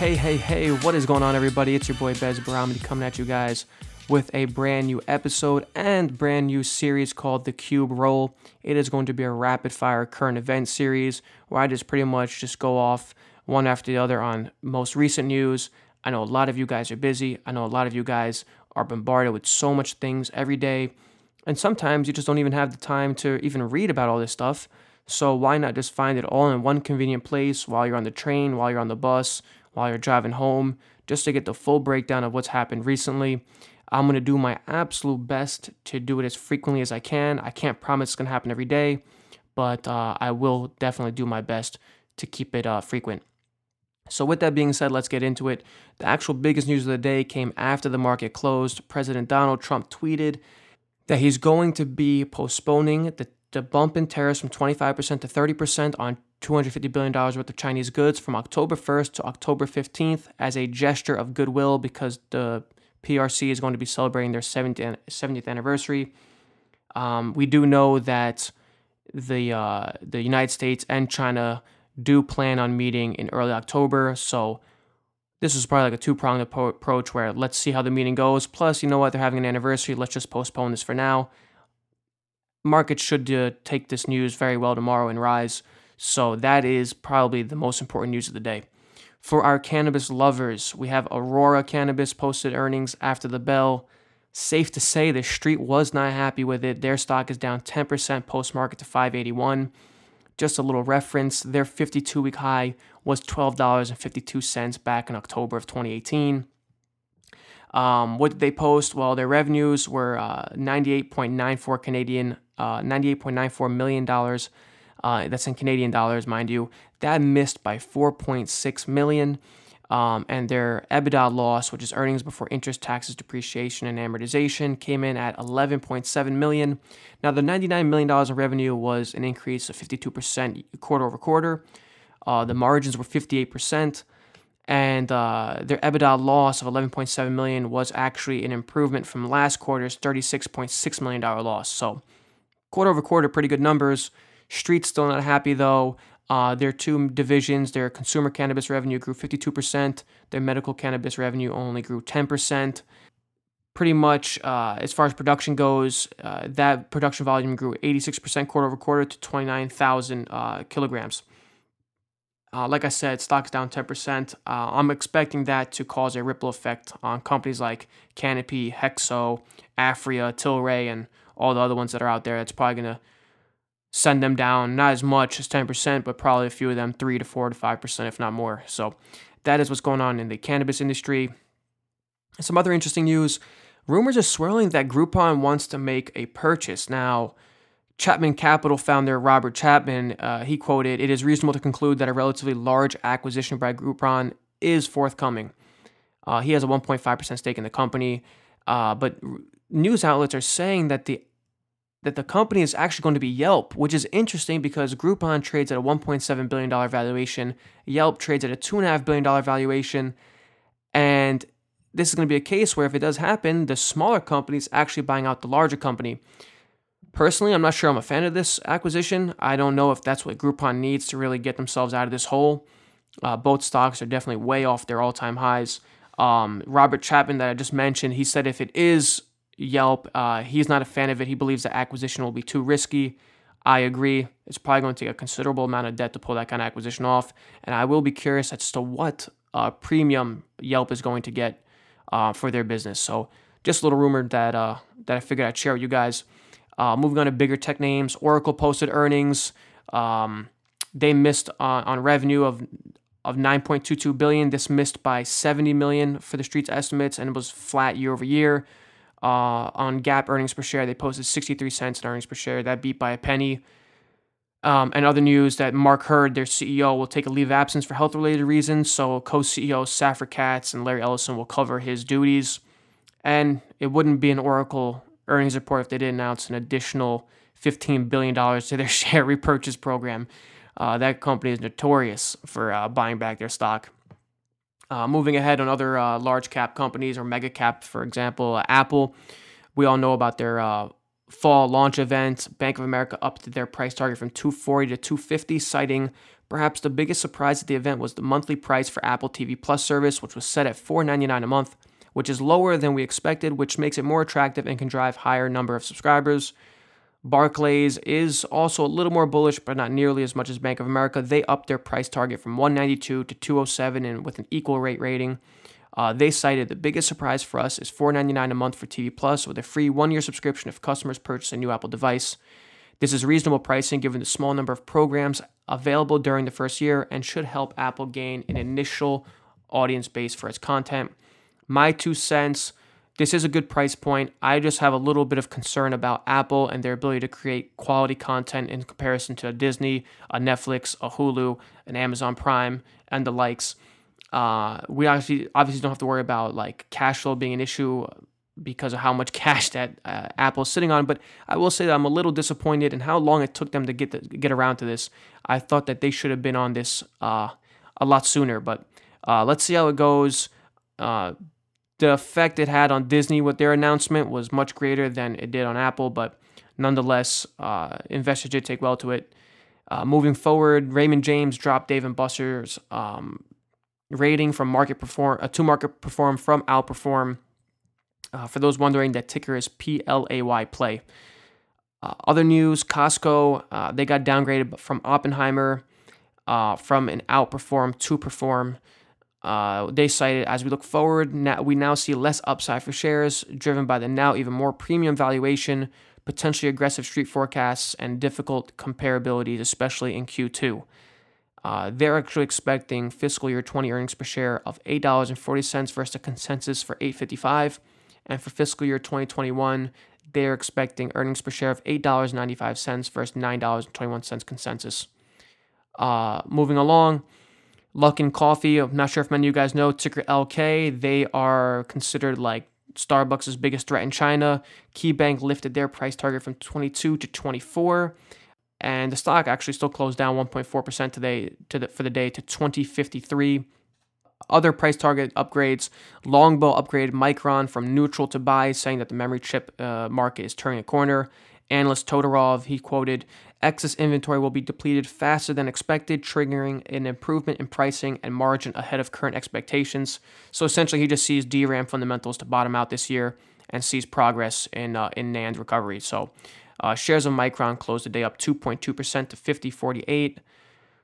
Hey, what is going on, everybody? It's your boy Bez Baramidi coming at you guys with a brand new episode and brand new series called The Cube Roll. It is going to be a rapid-fire current event series where I just pretty much just go off one after the other on most recent news. I know a lot of you guys are busy. I know a lot of you guys are bombarded with so much things every day. And sometimes you just don't even have the time to even read about all this stuff. So why not just find it all in one convenient place while you're on the train, while you're on the bus, while you're driving home, just to get the full breakdown of what's happened recently. I'm going to do my absolute best to do it as frequently as I can. I can't promise it's going to happen every day, but I will definitely do my best to keep it frequent. So with that being said, let's get into it. The actual biggest news of the day came after the market closed. President Donald Trump tweeted that he's going to be postponing the bump in tariffs from 25% to 30% on $250 billion worth of Chinese goods from October 1st to October 15th as a gesture of goodwill, because the PRC is going to be celebrating their 70th anniversary. We do know that the United States and China do plan on meeting in early October, so this is probably like a two-pronged approach where let's see how the meeting goes. Plus, you know what, they're having an anniversary, let's just postpone this for now. Markets should take this news very well tomorrow and rise. So that is probably the most important news of the day. For our cannabis lovers, we have Aurora Cannabis posted earnings after the bell. Safe to say the street was not happy with it. Their stock is down 10% post-market to $5.81. Just a little reference, their 52-week high was $12.52 back in October of 2018. What did they post? Well, their revenues were $98.94 million dollars. That's in Canadian dollars, mind you. That missed by $4.6 million. And their EBITDA loss, which is earnings before interest, taxes, depreciation, and amortization, came in at $11.7 million. Now, the $99 million in revenue was an increase of 52% quarter over quarter. The margins were 58%. And their EBITDA loss of $11.7 million was actually an improvement from last quarter's $36.6 million loss. So quarter over quarter, pretty good numbers. Street's still not happy, though. Their two divisions, their consumer cannabis revenue grew 52%. Their medical cannabis revenue only grew 10%. Pretty much, as far as production goes, that production volume grew 86% quarter over quarter to 29,000 kilograms. Like I said, stock's down 10%. I'm expecting that to cause a ripple effect on companies like Canopy, Hexo, Afria, Tilray, and all the other ones that are out there. That's probably going to send them down, not as much as 10%, but probably a few of them, 3 to 4 to 5%, if not more. So that is what's going on in the cannabis industry. Some other interesting news. Rumors are swirling that Groupon wants to make a purchase. Now, Chapman Capital founder Robert Chapman, he quoted, "It is reasonable to conclude that a relatively large acquisition by Groupon is forthcoming." He has a 1.5% stake in the company, but news outlets are saying that the company is actually going to be Yelp, which is interesting because Groupon trades at a $1.7 billion valuation. Yelp trades at a $2.5 billion valuation. And this is going to be a case where if it does happen, the smaller company is actually buying out the larger company. Personally, I'm not sure I'm a fan of this acquisition. I don't know if that's what Groupon needs to really get themselves out of this hole. Both stocks are definitely way off their all-time highs. Robert Chapman that I just mentioned, he said if it is Yelp, he's not a fan of it. He believes the acquisition will be too risky. I agree. It's probably going to take a considerable amount of debt to pull that kind of acquisition off, and I will be curious as to what premium Yelp is going to get for their business. So just a little rumor that I figured I'd share with you guys. Moving on to bigger tech names, Oracle posted earnings. They missed on revenue of $9.22 billion. This missed by $70 million for the street's estimates, and it was flat year over year. On GAAP earnings per share, they posted 63 cents in earnings per share. That beat by a penny. And other news that Mark Hurd, their CEO, will take a leave of absence for health-related reasons. So co-CEO Safra Katz and Larry Ellison will cover his duties. And it wouldn't be an Oracle earnings report if they didn't announce an additional $15 billion to their share repurchase program. That company is notorious for buying back their stock. Moving ahead on other large cap companies or mega cap, for example, Apple. We all know about their fall launch event. Bank of America upped their price target from $240 to $250, citing Perhaps the biggest surprise at the event was the monthly price for Apple TV Plus service, which was set at $4.99 a month, which is lower than we expected, which makes it more attractive and can drive higher number of subscribers. Barclays is also a little more bullish, but not nearly as much as Bank of America. They upped their price target from $192 to $207 and with an equal rate rating. They cited the biggest surprise for us is $4.99 a month for TV Plus with a free one-year subscription if customers purchase a new Apple device. This is reasonable pricing given the small number of programs available during the first year and should help Apple gain an initial audience base for its content. My 2 cents, this is a good price point. I just have a little bit of concern about Apple and their ability to create quality content in comparison to a Disney, a Netflix, a Hulu, an Amazon Prime, and the likes. We obviously don't have to worry about like cash flow being an issue because of how much cash that Apple is sitting on, but I will say that I'm a little disappointed in how long it took them to get around to this. I thought that they should have been on this a lot sooner, but let's see how it goes. The effect it had on Disney with their announcement was much greater than it did on Apple, but nonetheless, investors did take well to it. Moving forward, Raymond James dropped Dave and Buster's rating from to market perform from outperform. For those wondering, that ticker is PLAY, play. Other news, Costco, they got downgraded from Oppenheimer from an outperform to perform. They cited, as we look forward, we now see less upside for shares, driven by the now even more premium valuation, potentially aggressive street forecasts, and difficult comparabilities, especially in Q2. They're actually expecting fiscal year 20 earnings per share of $8.40 versus a consensus for $8.55. And for fiscal year 2021, they're expecting earnings per share of $8.95 versus $9.21 consensus. Moving along, Luckin and Coffee, I'm not sure if many of you guys know, ticker LK, they are considered like Starbucks' biggest threat in China. KeyBank lifted their price target from 22 to 24, and the stock actually still closed down 1.4% today for the day to 2053. Other price target upgrades, Longbow upgraded Micron from neutral to buy, saying that the memory chip market is turning a corner. Analyst Todorov, he quoted, excess inventory will be depleted faster than expected, triggering an improvement in pricing and margin ahead of current expectations. So essentially, he just sees DRAM fundamentals to bottom out this year and sees progress in NAND recovery. So shares of Micron closed the day up 2.2% to 50.48.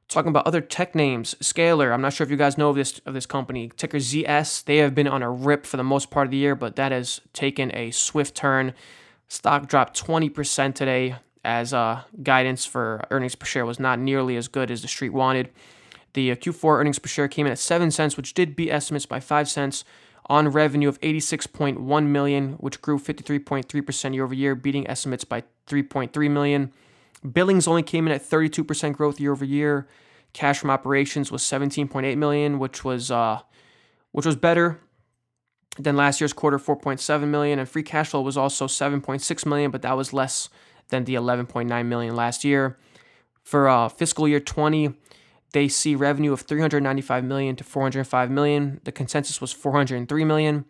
Talking about other tech names, Scalar, I'm not sure if you guys know of this company, ticker ZS. They have been on a rip for the most part of the year, but that has taken a swift turn. Stock dropped 20% today as guidance for earnings per share was not nearly as good as the street wanted. The Q4 earnings per share came in at 7 cents, which did beat estimates by 5 cents on revenue of $86.1 million, which grew 53.3% year over year, beating estimates by $3.3 million. Billings only came in at 32% growth year over year. Cash from operations was $17.8 million, which was better than last year's quarter, $4.7 million. And free cash flow was also $7.6 million, but that was less than the $11.9 million last year. For fiscal year 20, they see revenue of $395 million to $405 million. The consensus was $403 million.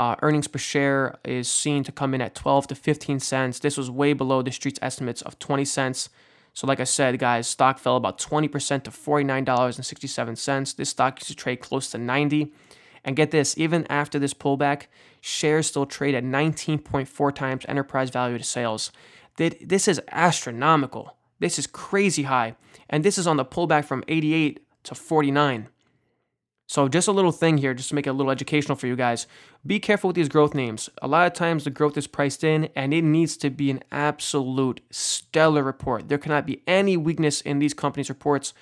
Earnings per share is seen to come in at 12 to 15 cents. This was way below the street's estimates of 20 cents. So like I said, guys, stock fell about 20% to $49.67. This stock used to trade close to 90. And get this, even after this pullback, shares still trade at 19.4 times enterprise value to sales. This is astronomical. This is crazy high. And this is on the pullback from 88 to 49. So just a little thing here, just to make it a little educational for you guys. Be careful with these growth names. A lot of times the growth is priced in, and it needs to be an absolute stellar report. There cannot be any weakness in these companies' reports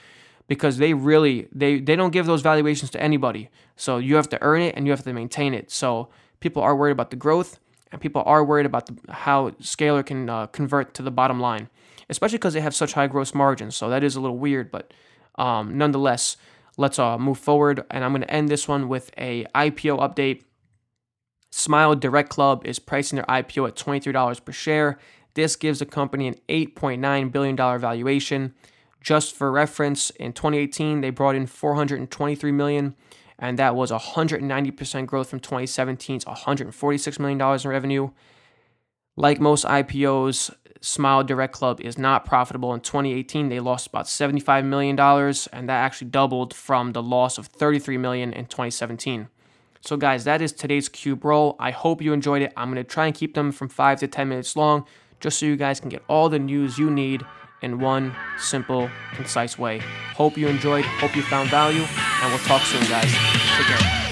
because they really, they don't give those valuations to anybody. So you have to earn it, and you have to maintain it. So people are worried about the growth, and people are worried about how Scalar can convert to the bottom line, especially because they have such high gross margins. So that is a little weird, but nonetheless, let's move forward, and I'm going to end this one with a IPO update. Smile Direct Club is pricing their IPO at $23 per share. This gives the company an $8.9 billion valuation. Just for reference, in 2018, they brought in $423 million, and that was 190% growth from 2017's $146 million in revenue. Like most IPOs, Smile Direct Club is not profitable. In 2018, they lost about $75 million, and that actually doubled from the loss of $33 million in 2017. So guys, that is today's Cube Roll. I hope you enjoyed it. I'm going to try and keep them from 5 to 10 minutes long, just so you guys can get all the news you need in one simple, concise way. Hope you enjoyed. Hope you found value, and we'll talk soon, guys. Take care.